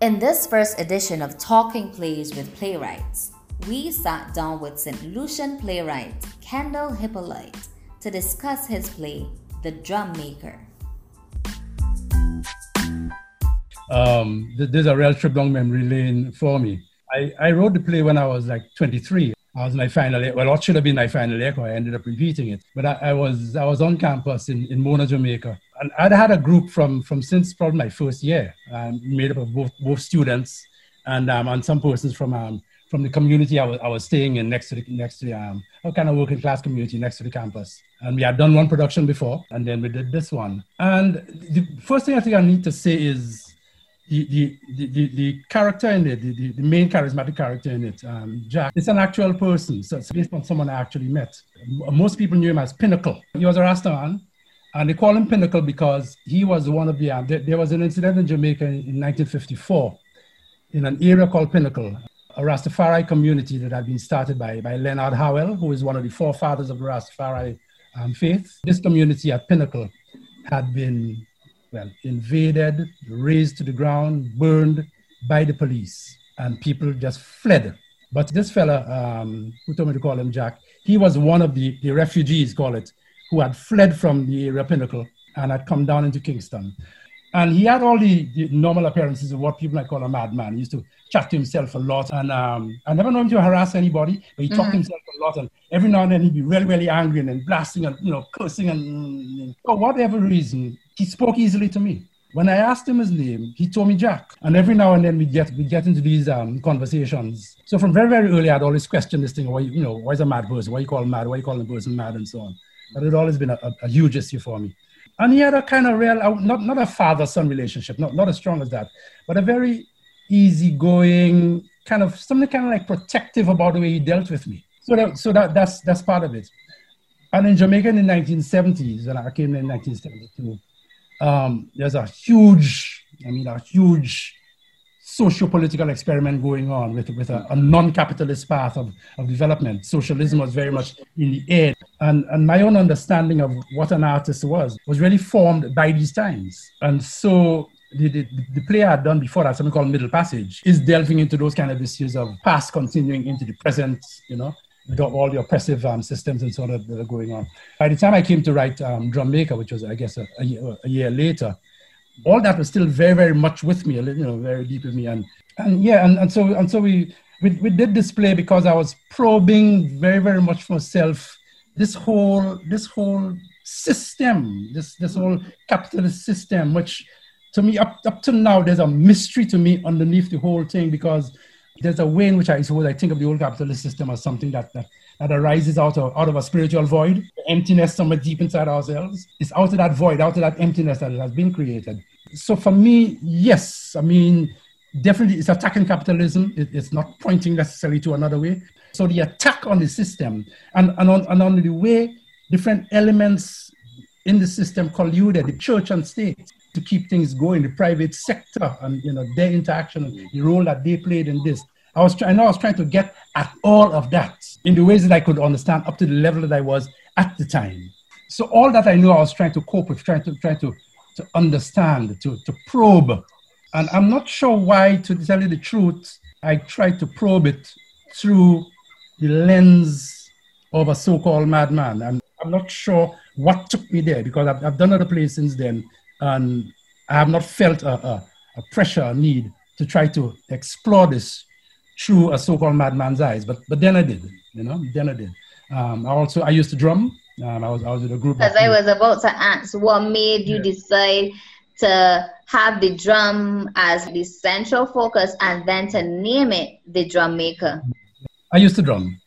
In this first edition of Talking Plays with Playwrights, we sat down with St. Lucian playwright Kendall Hippolyte to discuss his play, The Drummaker. There's a real trip down memory lane for me. I wrote the play when I was like 23. I was in my final year. Well, what should have been my final year, because I ended up repeating it. But I was on campus in Mona, Jamaica. And I'd had a group from since probably my first year, made up of both students and some persons from the community I was staying in next to the a kind of working class community next to the campus. And we had done one production before, and then we did this one. And the first thing I think I need to say is the character in it, the main charismatic character in it, Jack, it's an actual person. So it's based on someone I actually met. Most people knew him as Pinnacle. He was a Rasta man, and they call him Pinnacle because he was one of the... there was an incident in Jamaica in 1954 in an area called Pinnacle, a Rastafari community that had been started by Leonard Howell, who is one of the forefathers of the Rastafari faith. This community at Pinnacle had been... well, invaded, razed to the ground, burned by the police, and people just fled. But this fella, who told me to call him Jack, he was one of the refugees, call it, who had fled from the area Pinnacle and had come down into Kingston. And he had all the normal appearances of what people might call a madman. He used to chat to himself a lot, and I never known him to harass anybody, but he talked to himself a lot, and every now and then he'd be really, really angry and blasting and, you know, cursing, and for whatever reason, he spoke easily to me. When I asked him his name, he told me Jack. And every now and then we'd get into these conversations. So from very, very early, I'd always questioned this thing, why is a mad person? Why you call him mad? Why you call a person mad? And so on. That had always been a huge issue for me. And he had a kind of real, not a father-son relationship, not as strong as that, but a very easygoing, kind of, something kind of like protective about the way he dealt with me. So that's part of it. And in Jamaica in the 1970s, and I came in 1972, there's a huge socio-political experiment going on with a non-capitalist path of development. Socialism was very much in the air. And my own understanding of what an artist was really formed by these times. And so the play I had done before that, something called Middle Passage, is delving into those kind of issues of past continuing into the present, you know, with all the oppressive systems and sort of that are going on. By the time I came to write Drummaker, which was, I guess, a year later, all that was still very, very much with me, very deep with me. And so we did this play because I was probing very, very much for myself this whole system, this whole capitalist system, which to me up to now, there's a mystery to me underneath the whole thing, because there's a way in which I suppose I think of the old capitalist system as something that arises out of a spiritual void, emptiness somewhere deep inside ourselves. It's out of that void, out of that emptiness that it has been created. So for me, yes, I mean, definitely it's attacking capitalism. It's not pointing necessarily to another way. So the attack on the system and on the way different elements in the system colluded, the church and state, to keep things going, the private sector and, their interaction, the role that they played in this. I was trying to get at all of that in the ways that I could understand up to the level that I was at the time. So all that I knew, I was trying to cope with, trying to understand, to probe. And I'm not sure why, to tell you the truth, I tried to probe it through the lens of a so-called madman. And I'm not sure what took me there, because I've done other plays since then, and I have not felt a pressure, a need to try to explore this through a so-called madman's eyes, but then I did, I used to drum. I was in a group. Because I was about to ask, what made you decide to have the drum as the central focus and then to name it The Drummaker? I used to drum,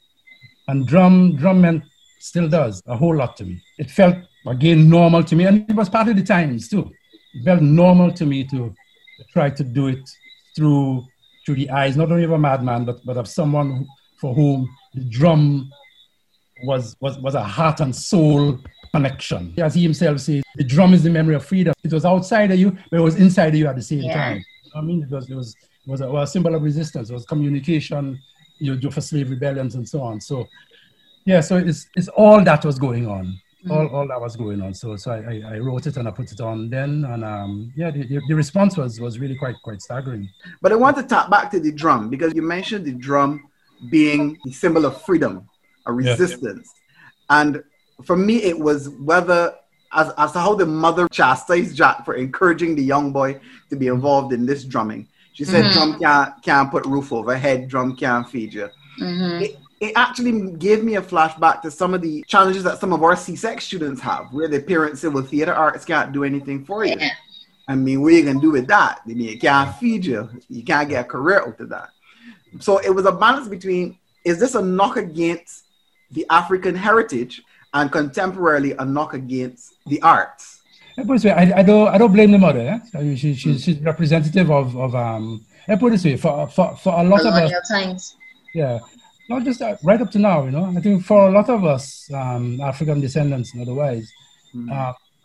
and drum meant, still does, a whole lot to me. It felt, again, normal to me, and it was part of the times too. It felt normal to me to try to do it through the eyes, not only of a madman, but of someone for whom the drum was a heart and soul connection. As he himself says, the drum is the memory of freedom. It was outside of you, but it was inside of you at the same time. I mean, it was a symbol of resistance. It was communication, for slave rebellions and so on. So it's all that was going on. all that was going on. So I wrote it and I put it on then, and the response was really quite staggering. But I want to tap back to the drum, because you mentioned the drum being the symbol of freedom, a resistance. Yeah. And for me, it was whether, as to how the mother chastised Jack for encouraging the young boy to be involved in this drumming. She said, drum can't put roof over head, drum can't feed you. Mm-hmm. It actually gave me a flashback to some of the challenges that some of our C-sex students have, where their parents say, well, theater arts can't do anything for you. Yeah. I mean, what are you going to do with that? I mean, it can't feed you. You can't get a career out of that. So it was a balance between, is this a knock against the African heritage, and contemporarily a knock against the arts? I don't blame the mother. Eh? She's representative of I put it this way, for a lot of us, yeah. Not just right up to now, you know. I think for a lot of us, African descendants and otherwise,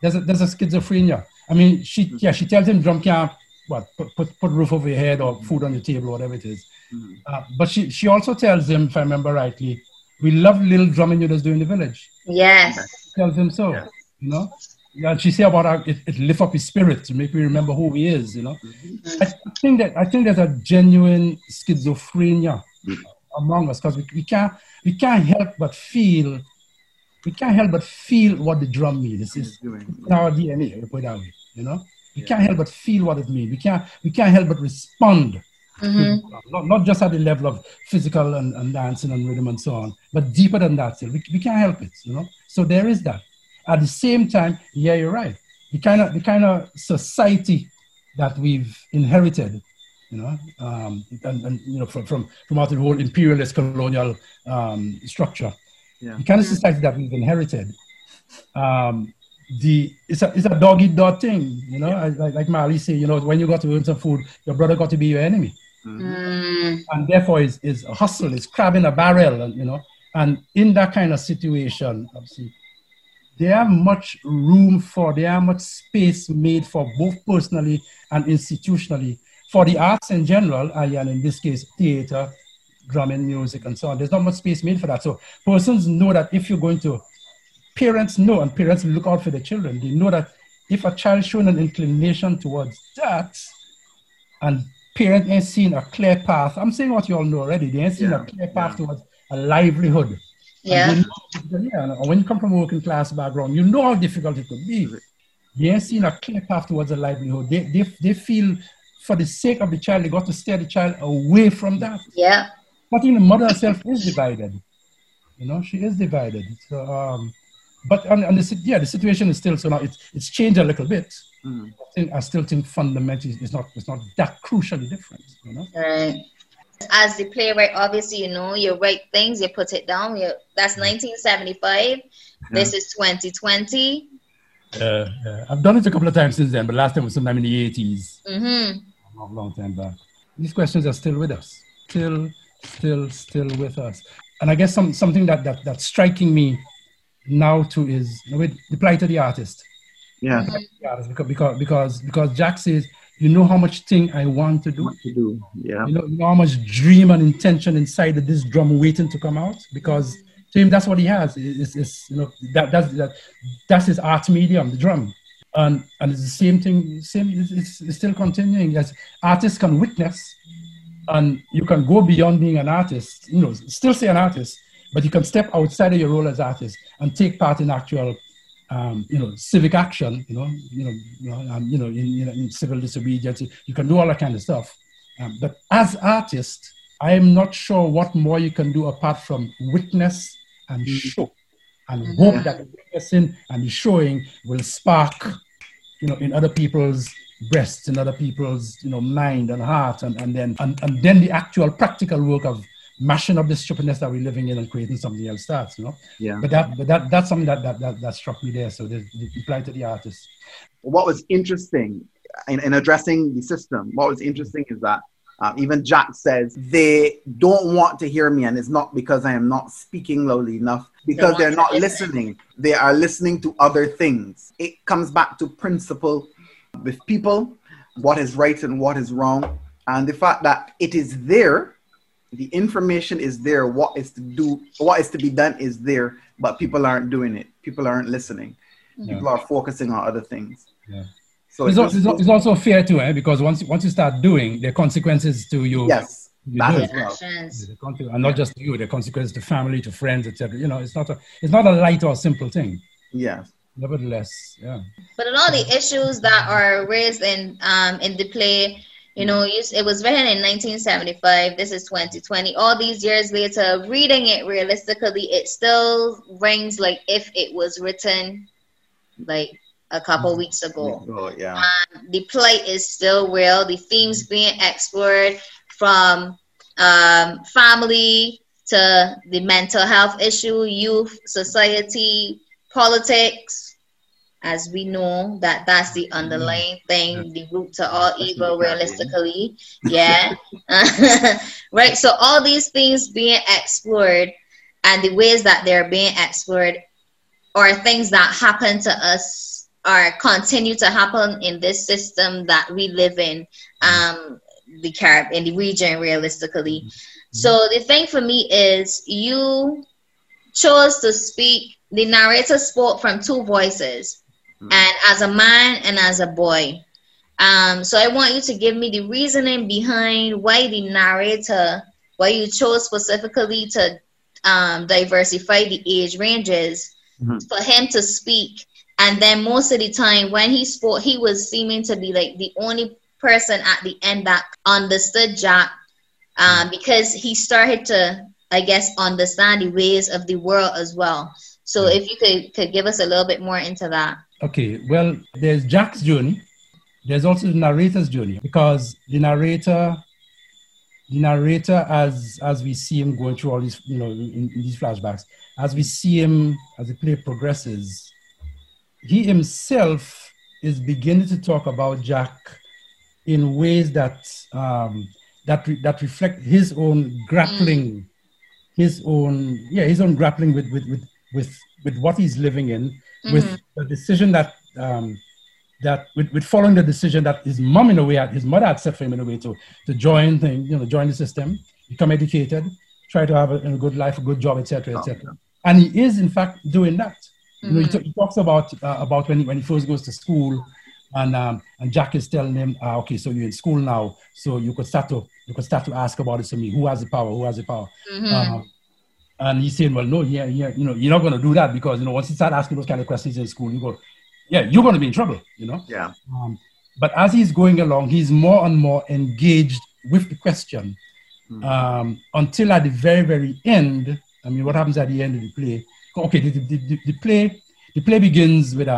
there's a schizophrenia. I mean, she tells him drum can't put roof over your head or food on your table, whatever it is. But she also tells him, if I remember rightly, we love little drumming you just do in the village. Yes. She tells him so, you know. And she say about how it lifts up his spirit to make me remember who he is, you know. I think there's a genuine schizophrenia among us, because we can't help but feel what the drum means. It's in our DNA, we put it that way, you know. We can't help but feel what it means. We can't help but respond. Mm-hmm. Not just at the level of physical and dancing and rhythm and so on, but deeper than that still. We can't help it, you know. So there is that. At the same time, yeah, you're right. The kind of society that we've inherited, you know, and you know, from out of the whole imperialist colonial structure, the kind of society that we've inherited, it's a dog eat dog thing, you know. Like Mali say, you know, when you got to earn some food, your brother got to be your enemy, and therefore is a hustle, it's crab in a barrel, and, you know. And in that kind of situation, obviously, there are much space made for both personally and institutionally for the arts in general, and in this case, theater, drumming, music, and so on. There's not much space made for that. So persons know that if you're going to, parents know, and parents look out for their children. They know that if a child shown an inclination towards that, and parent ain't seen a clear path, I'm saying what you all know already, they ain't seen a clear path towards a livelihood. Yeah. When you come from a working class background, you know how difficult it could be. They ain't seen a clear path towards a livelihood. They feel for the sake of the child, they got to steer the child away from that. Yeah. But even the mother herself is divided. You know, she is divided. So, the situation is still, so now it's changed a little bit. I still think fundamentally it's not that crucially different, you know? Right. As the playwright, obviously, you know, you write things, you put it down. That's 1975. This is 2020. I've done it a couple of times since then, but last time was sometime in the 80s. Mm-hmm. Long time back. These questions are still with us. Still with us. And I guess something that's striking me now too is the plight of the artist. Yeah. Because Jack says, you know how much thing I want to do. Yeah. You know how much dream and intention inside of this drum waiting to come out, because to him that's what he has. It's you know, that's his art medium, the drum, and it's the same thing. It's still continuing. As artists can witness, and you can go beyond being an artist. You know, still say an artist, but you can step outside of your role as artist and take part in actual. You know, civic action, in civil disobedience, you can do all that kind of stuff. But as artist, I am not sure what more you can do apart from witness and show, and hope that the witnessing and the showing will spark, you know, in other people's breasts, in other people's, you know, mind and heart, and then the actual practical work of mashing up the stupidness that we're living in and creating something else starts, you know? Yeah. But that's something that struck me there. So the plight of the artist. What was interesting in addressing the system, what was interesting is that even Jack says, they don't want to hear me, and it's not because I am not speaking loudly enough, because they're not listening. They are listening to other things. It comes back to principle with people, what is right and what is wrong, and the fact that it is there, The information is there. What is to be done is there, but people aren't doing it. People aren't listening. Yeah. People are focusing on other things. Yeah. So it's also fair too, because once you start doing, there are consequences to you. Yes. And not just you, the consequences to family, to friends, etc. You know, it's not a light or simple thing. Yeah. Nevertheless, yeah. But in all the issues that are raised in the play, you know, it was written in 1975. This is 2020. All these years later, reading it realistically, it still rings like if it was written like a couple weeks ago. Oh, yeah. The plight is still real. The themes being explored, from family to the mental health issue, youth, society, politics, as we know that's the underlying thing, the root to all evil, realistically. Yeah. Right. So all these things being explored, and the ways that they're being explored are things that happen to us or continue to happen in this system that we live in. The Caribbean, the region, realistically. So the thing for me is, you chose to speak, the narrator spoke from two voices, and as a man and as a boy. So I want you to give me the reasoning behind why the narrator, why you chose specifically to diversify the age ranges for him to speak. And then most of the time when he spoke, he was seeming to be like the only person at the end that understood Jack, because he started to, I guess, understand the ways of the world as well. So if you could give us a little bit more into that. Okay, well, there's Jack's journey. There's also the narrator's journey, because the narrator, as we see him going through all these, you know, in these flashbacks, as we see him, as the play progresses, he himself is beginning to talk about Jack in ways that reflect his own grappling, his own grappling with what he's living in, with the decision that with following the decision that his mom, in a way, his mother had set for him, in a way, to join things, you know, join the system, become educated, try to have a good life, a good job, etc., etc. And he is in fact doing that. You know, he talks about when he first goes to school. And Jack is telling him, okay, so you're in school now, so you could start to ask about it to me. Who has the power? And he's saying, well, no, yeah, you know, you're not going to do that, because, you know, once you start asking those kind of questions in school, you're going to be in trouble, you know? Yeah. But as he's going along, he's more and more engaged with the question, until at the very, very end. I mean, what happens at the end of the play? Okay, the play begins with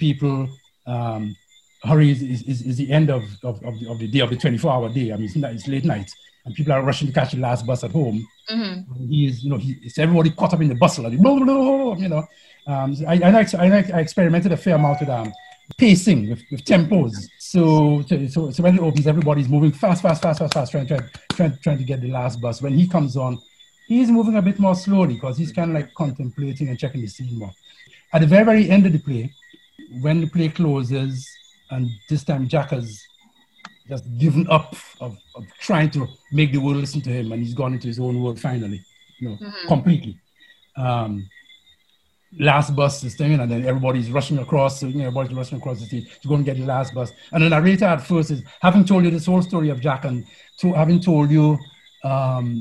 people. Hurry is the end of the day, of the 24-hour day. I mean, it's late night, and people are rushing to catch the last bus at home. It's everybody caught up in the bustle. Like, blah, blah, blah, you know, I experimented a fair amount with pacing, with tempos. So when it opens, everybody's moving fast, trying to get the last bus. When he comes on, he's moving a bit more slowly, because he's kind of like contemplating and checking the scene more. At the very, very end of the play, when the play closes, and this time Jack has just given up of trying to make the world listen to him, and he's gone into his own world finally, you know, completely. Last bus this thing, and then everybody's rushing across the street to go and get the last bus. And the narrator at first is, having told you this whole story of Jack, and having told you, the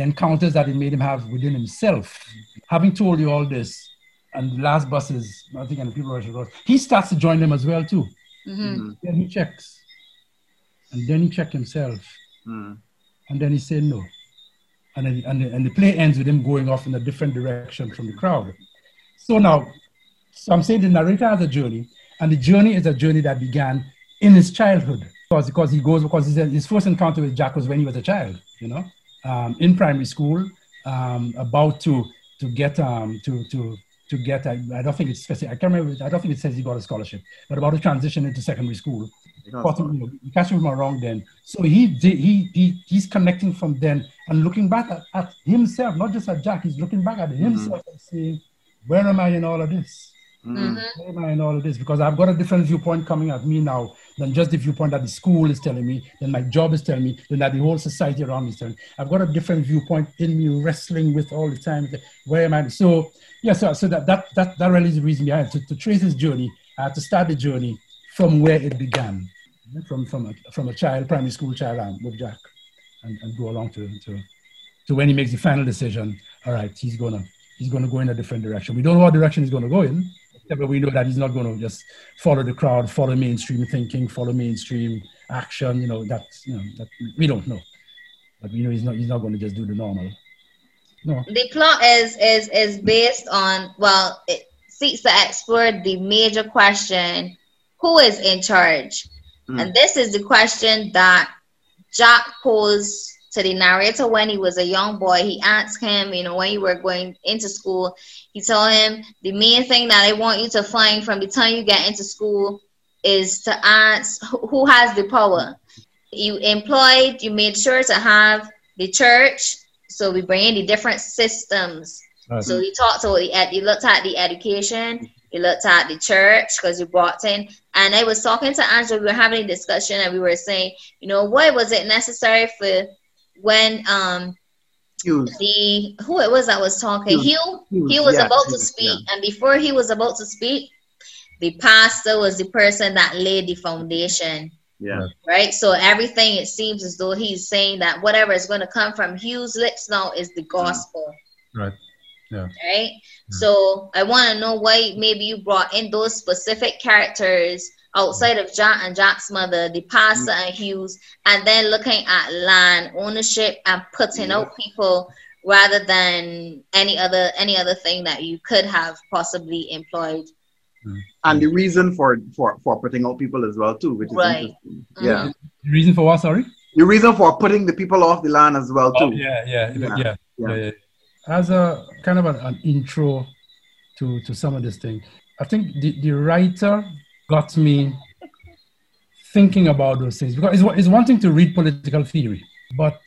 encounters that it made him have within himself, having told you all this, and the last buses, I think, and the people rush. He starts to join them as well too. Then he checks, and then he checked himself, and then he said no, and the play ends with him going off in a different direction from the crowd. So I'm saying the narrator has a journey, and the journey is a journey that began in his childhood, because his first encounter with Jack was when he was a child, you know, in primary school, about to get to get, I don't think it's specific. I can't remember. I don't think it says he got a scholarship, but about the transition into secondary school. You catch him around then. So he's connecting from then and looking back at himself, not just at Jack. He's looking back at himself and saying, "Where am I in all of this? Where am I in all of this? Because I've got a different viewpoint coming at me now. than just the viewpoint that the school is telling me, then my job is telling me, then that the whole society around me is telling me. I've got a different viewpoint in me wrestling with all the time. Where am I? So, yeah, so that really is the reason behind it. To trace this journey, I had to start the journey from where it began, from a child, primary school child, with Jack, and go along to when he makes the final decision. All right, he's gonna go in a different direction. We don't know what direction he's gonna go in, but we know that he's not gonna just follow the crowd, follow mainstream thinking, follow mainstream action. That we don't know, but we know he's not gonna just do the normal. No. The plot is based on, well, it seeks to explore the major question: who is in charge? Mm. And this is the question that Jack posed to the narrator when he was a young boy. He asked him, when you were going into school, he told him the main thing that I want you to find from the time you get into school is to ask who has the power. You made sure to have the church. So we bring in the different systems. Mm-hmm. So he he looked at the education, he looked at the church, because you brought in. And I was talking to Angela, we were having a discussion, and we were saying, why was it necessary for when who it was that was talking? Hugh was about to speak. And before he was about to speak, the pastor was the person that laid the foundation. Yeah. Right. So everything, it seems as though he's saying that whatever is going to come from Hugh's lips now is the gospel. Right. Yeah. Right. Mm. So I want to know why maybe you brought in those specific characters outside of Jack and Jack's mother, the pastor and Hughes, and then looking at land ownership and putting out people rather than any other thing that you could have possibly employed. And the reason for putting out people as well too, which is interesting. Mm-hmm. Yeah. The reason for what? Sorry. The reason for putting the people off the land as well too. Yeah. As a kind of an intro to some of this thing, I think the writer got me thinking about those things, because it's one thing to read political theory, but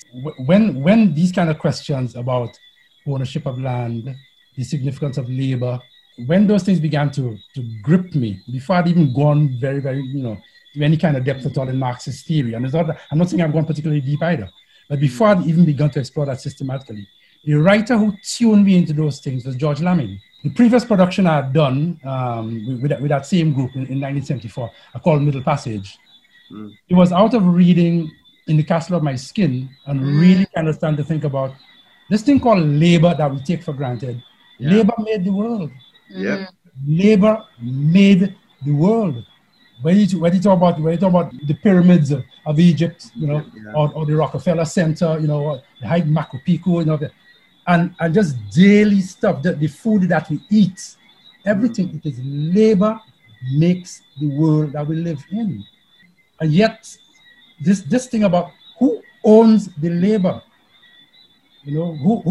when these kind of questions about ownership of land, the significance of labor, when those things began to grip me, before I'd even gone very, very, to any kind of depth at all in Marxist theory, and I'm not saying I've gone particularly deep either, but before I'd even begun to explore that systematically, the writer who tuned me into those things was George Lamming. The previous production I had done with that same group in 1974, I called Middle Passage. Mm. It was out of reading In the Castle of My Skin and really kind of starting to think about this thing called labor that we take for granted. Yeah. Labor made the world. Yeah. Labor made the world. When you talk about the pyramids of Egypt, or the Rockefeller Center, or the high Machu Picchu, and just daily stuff, the food that we eat, everything, it is labor makes the world that we live in. And yet, this thing about who owns the labor, who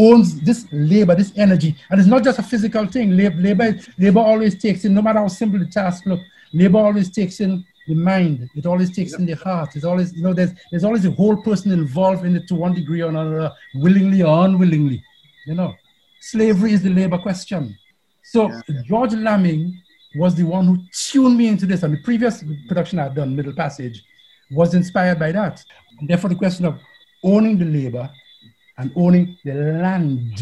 owns this labor, this energy. And it's not just a physical thing. Labor always takes in, no matter how simple the task looks, labor always takes in the mind. It always takes in the heart. It's always, there's always a whole person involved in it to one degree or another, willingly or unwillingly. Slavery is the labor question. So George Lamming was the one who tuned me into this. And the previous production I'd done, Middle Passage, was inspired by that. And therefore the question of owning the labor and owning the land.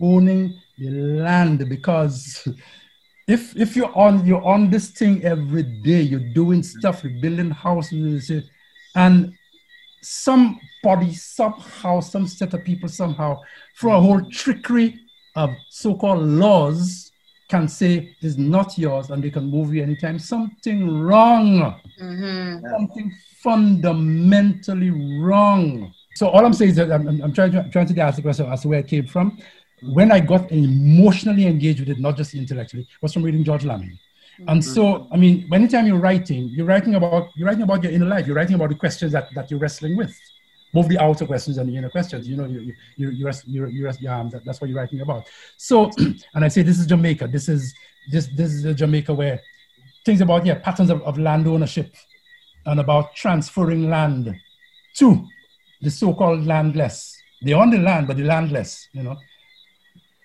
Owning the land, because if you're on this thing every day, you're doing stuff, you're building houses, and somebody, somehow, some set of people somehow, through a whole trickery of so-called laws, can say it's not yours and they can move you anytime. Something wrong. Mm-hmm. Something fundamentally wrong. So all I'm saying is that I'm trying to ask the question as to where it came from. When I got emotionally engaged with it, not just intellectually, was from reading George Lamming. Mm-hmm. And so, I mean, anytime you're writing about your inner life. You're writing about the questions that you're wrestling with, both the outer questions and the inner questions. That's what you're writing about. So, and I say this is Jamaica. This is the Jamaica where things about patterns of land ownership and about transferring land to the so-called landless. They own the land, but the landless,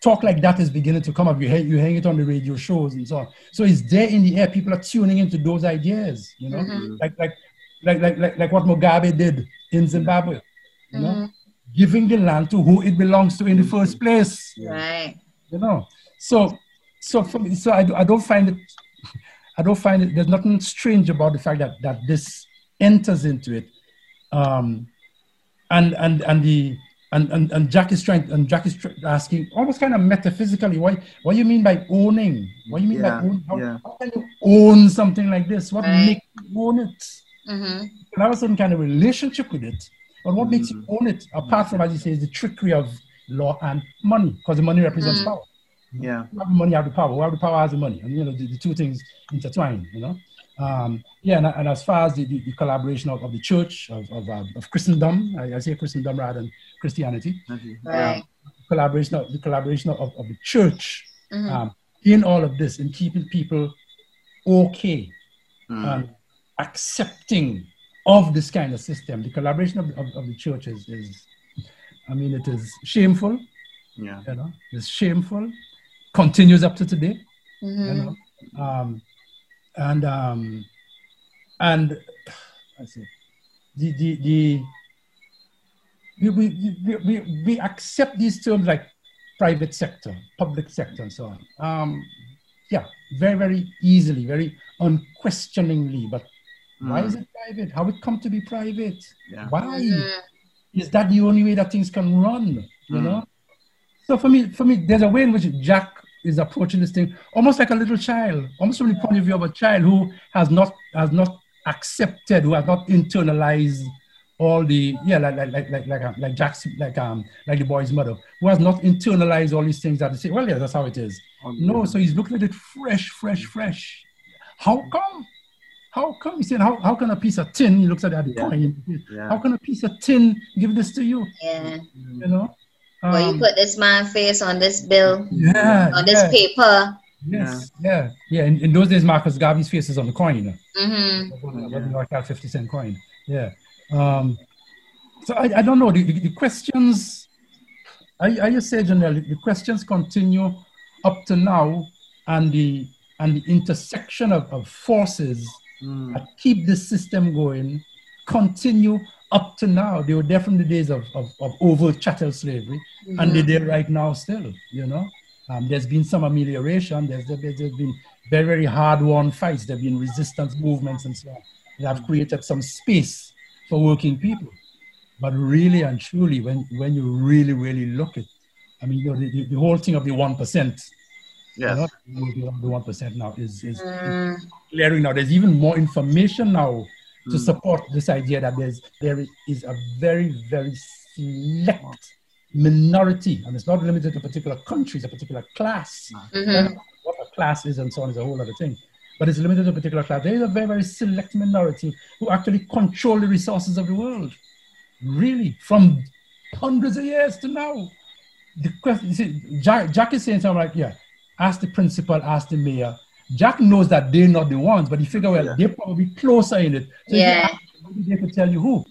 talk like that is beginning to come up. You hang it on the radio shows and so on. So it's there in the air. People are tuning into those ideas, you know, mm-hmm. like what Mugabe did in Zimbabwe, you know, mm-hmm. giving the land to who it belongs to in the first place, right? You know, so for me, so I don't find it. There's nothing strange about the fact that this enters into it, and Jack is asking almost kind of metaphysically, what do you mean by owning? What do you mean by owning? How can you own something like this? What makes you own it? Mm-hmm. You can have a certain kind of relationship with it, but what makes you own it? Apart from, as you say, is the trickery of law and money, because the money represents power. Yeah, you have the money, you have the power. Whoever the power has the money, and you know the two things intertwine. You know, and as far as the collaboration of the church of Christendom, I say Christendom rather than Christianity. Right. Collaboration of the church in all of this, in keeping people okay, accepting of this kind of system. The collaboration of the church is it is shameful. Yeah, you know, it's shameful. Continues up to today, you know, and I see we accept these terms like private sector, public sector, and so on. Very, very easily, very unquestioningly. But why is it private? How it come to be private? Yeah. Why is that the only way that things can run? You know. So for me, there's a way in which Jack is approaching this thing almost like a little child, almost from the point of view of a child who has not accepted, who has not internalized all the like Jack's like the boy's mother, who has not internalized all these things that they say. Well, yeah, that's how it is. No, so he's looking at it fresh. How come? How come? He said, how can a piece of tin? He looks at the coin. Yeah. How can a piece of tin give this to you? Yeah, you know. Well, you put this man's face on this bill, on this paper. Yes, yeah. In those days, Marcus Garvey's face is on the coin. Like that 50-cent coin. Yeah. So I don't know. The questions, I just say, Janelle, the questions continue up to now, and the intersection of forces that keep this system going continue. Up to now, they were there from the days of overt chattel slavery, and they're there right now still, you know. There's been some amelioration, there's been very, very hard-won fights, there have been resistance movements and so on that have created some space for working people. But really and truly, when you really, really look at, the whole thing of the 1%, yes. You know, the 1% now is clearing now. There's even more information now to support this idea that there is a very, very select minority, and it's not limited to particular countries, a particular class. What a class is and so on is a whole other thing, but it's limited to a particular class. There is a very, very select minority who actually control the resources of the world, really, from hundreds of years to now. The question, you see, Jack is saying something like, ask the principal, ask the mayor. Jack knows that they're not the ones, but he figure, they're probably closer in it. So they could tell you who.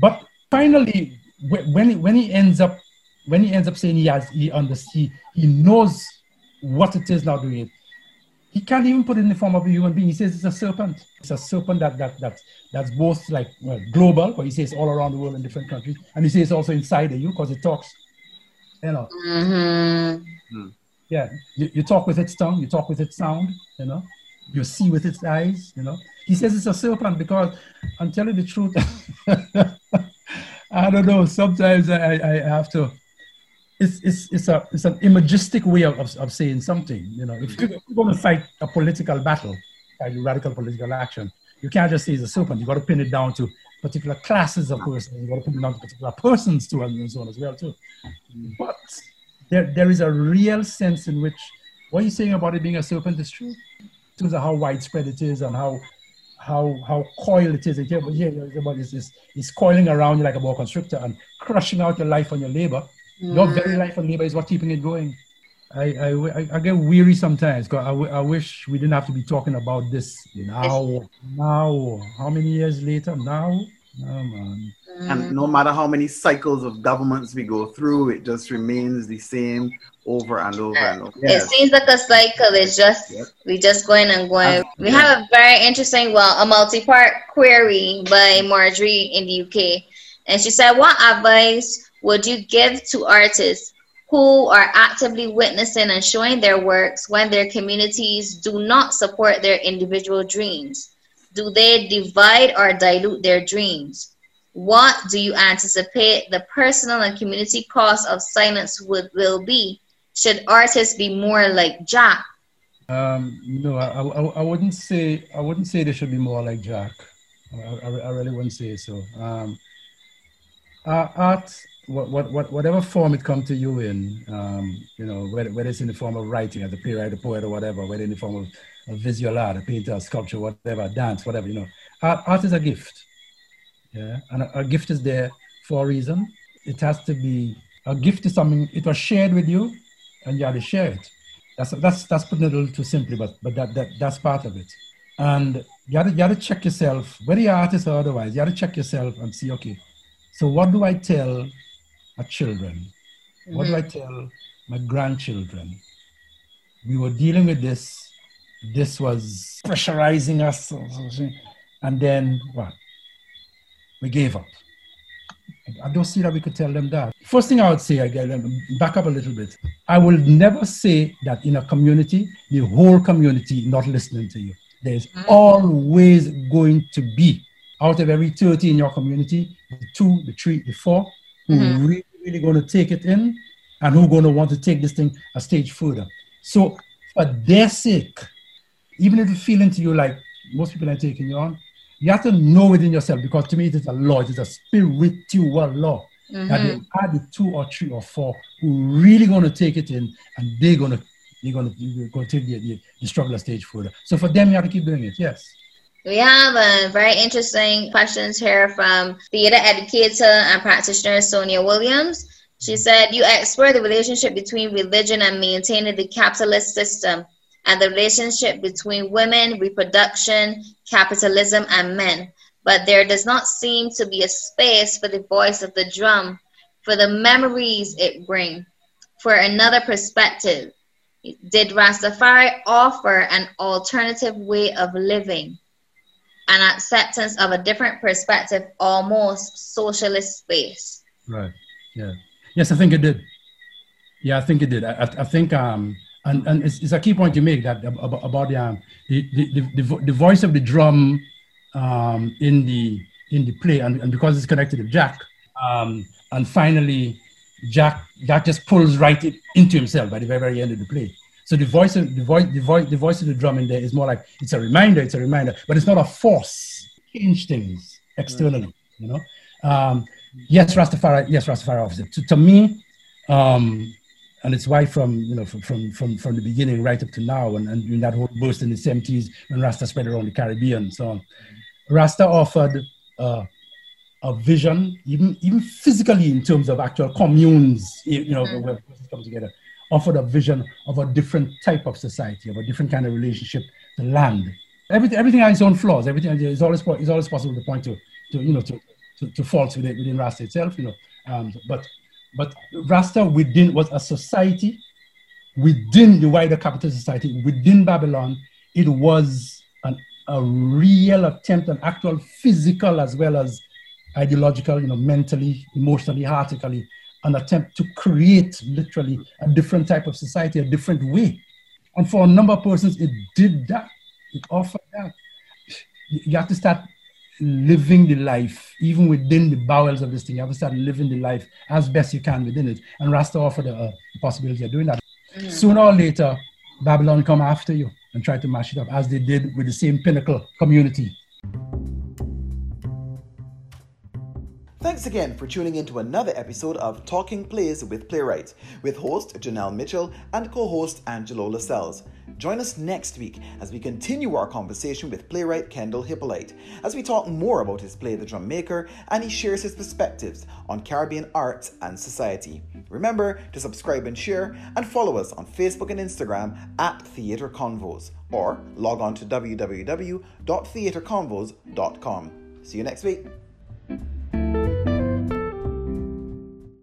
But finally, when he ends up saying he knows what it is now doing it, he can't even put it in the form of a human being. He says it's a serpent. It's a serpent that's both global, but he says all around the world in different countries, and he says also inside of you because it talks, you know. Yeah, you talk with its tongue, you talk with its sound, you know, you see with its eyes, you know. He says it's a serpent because, I'm telling the truth, I don't know, sometimes I have to, it's an imagistic way of saying something, you know. If you're going to fight a political battle, like radical political action, you can't just say it's a serpent. You've got to pin it down to particular classes of persons, you've got to pin it down to particular persons too, and so on as well too. But there is a real sense in which what you're saying about it being a serpent is true, in terms of how widespread it is and how coiled it is. It's coiling around you like a boa constrictor and crushing out your life and your labor. Your very life and labor is what's keeping it going. I get weary sometimes because I wish we didn't have to be talking about this now. How many years later? Now? And no matter how many cycles of governments we go through, it just remains the same over and over and over. Yes. It seems like a cycle. It's just, we just going and going. We have a very interesting, well, a multi-part query by Marjorie in the UK. And she said, what advice would you give to artists who are actively witnessing and showing their works when their communities do not support their individual dreams? Do they divide or dilute their dreams? What do you anticipate the personal and community cost of silence will be? Should artists be more like Jack? No, I wouldn't say they should be more like Jack. I really wouldn't say so. Art, whatever form it comes to you in, you know, whether it's in the form of writing, as a playwright, a poet, or whatever, whether in the form of a visual art, a painter, a sculpture, whatever, dance, whatever, you know, art is a gift. Yeah, and a gift is there for a reason. It has to be a gift to something. It was shared with you, and you had to share it. That's putting it a little too simply, but that's part of it. And you had to check yourself, whether you're an artist or otherwise. You had to check yourself and see, okay, so what do I tell my children? What do I tell my grandchildren? We were dealing with this. This was pressurizing us, and then what? We gave up. I don't see that we could tell them that. First thing I would say, back up a little bit. I will never say that in a community, the whole community not listening to you. There's always going to be, out of every 30 in your community, the 2, the 3, the 4, who really, really going to take it in and who going to want to take this thing a stage further. So for their sake, even if it's feeling to you like most people are taking you on, you have to know within yourself, because to me it is a law, it is a spiritual law, that they are the 2 or 3 or 4 who really going to take it in, and they're going to take the struggle stage further. So for them, you have to keep doing it, yes. We have very interesting questions here from theater educator and practitioner Sonia Williams. She said, you explore the relationship between religion and maintaining the capitalist system, and the relationship between women, reproduction, capitalism, and men. But there does not seem to be a space for the voice of the drum, for the memories it brings, for another perspective. Did Rastafari offer an alternative way of living, an acceptance of a different perspective, almost socialist space? Right, yeah. Yes, I think it did. Yeah, I think it did. I think... And it's a key point you make that about the voice of the drum in the play, and because it's connected with Jack, and finally Jack just pulls right into himself by the very, very end of the play. So the voice of the drum in there is more like it's a reminder, but it's not a force. Change things externally, you know. Yes, Rastafari offers it. To me. And it's why from the beginning right up to now, and during that whole burst in the 70s when Rasta spread around the Caribbean and so on, Rasta offered a vision, even physically in terms of actual communes, you know, where people come together, offered a vision of a different type of society, of a different kind of relationship to land. Everything has its own flaws. Everything is always possible to point to faults within Rasta itself, you know, But Rasta was a society within the wider capitalist society, within Babylon. It was a real attempt, an actual physical as well as ideological, you know, mentally, emotionally, heartically, an attempt to create literally a different type of society, a different way. And for a number of persons, it did that. It offered that. You have to start living the life, even within the bowels of this thing. You have to start living the life as best you can within it. And Rasta offered the possibility of doing that. Sooner or later, Babylon come after you and try to mash it up, as they did with the same Pinnacle community. Thanks again for tuning in to another episode of Talking Plays with Playwrights, with host Janelle Mitchell and co-host Angelo Lascelles. Join us next week as we continue our conversation with playwright Kendall Hippolyte, as we talk more about his play The Drummaker, and he shares his perspectives on Caribbean arts and society. Remember to subscribe and share, and follow us on Facebook and Instagram at Theatre Convos, or log on to www.theatreconvos.com. See you next week.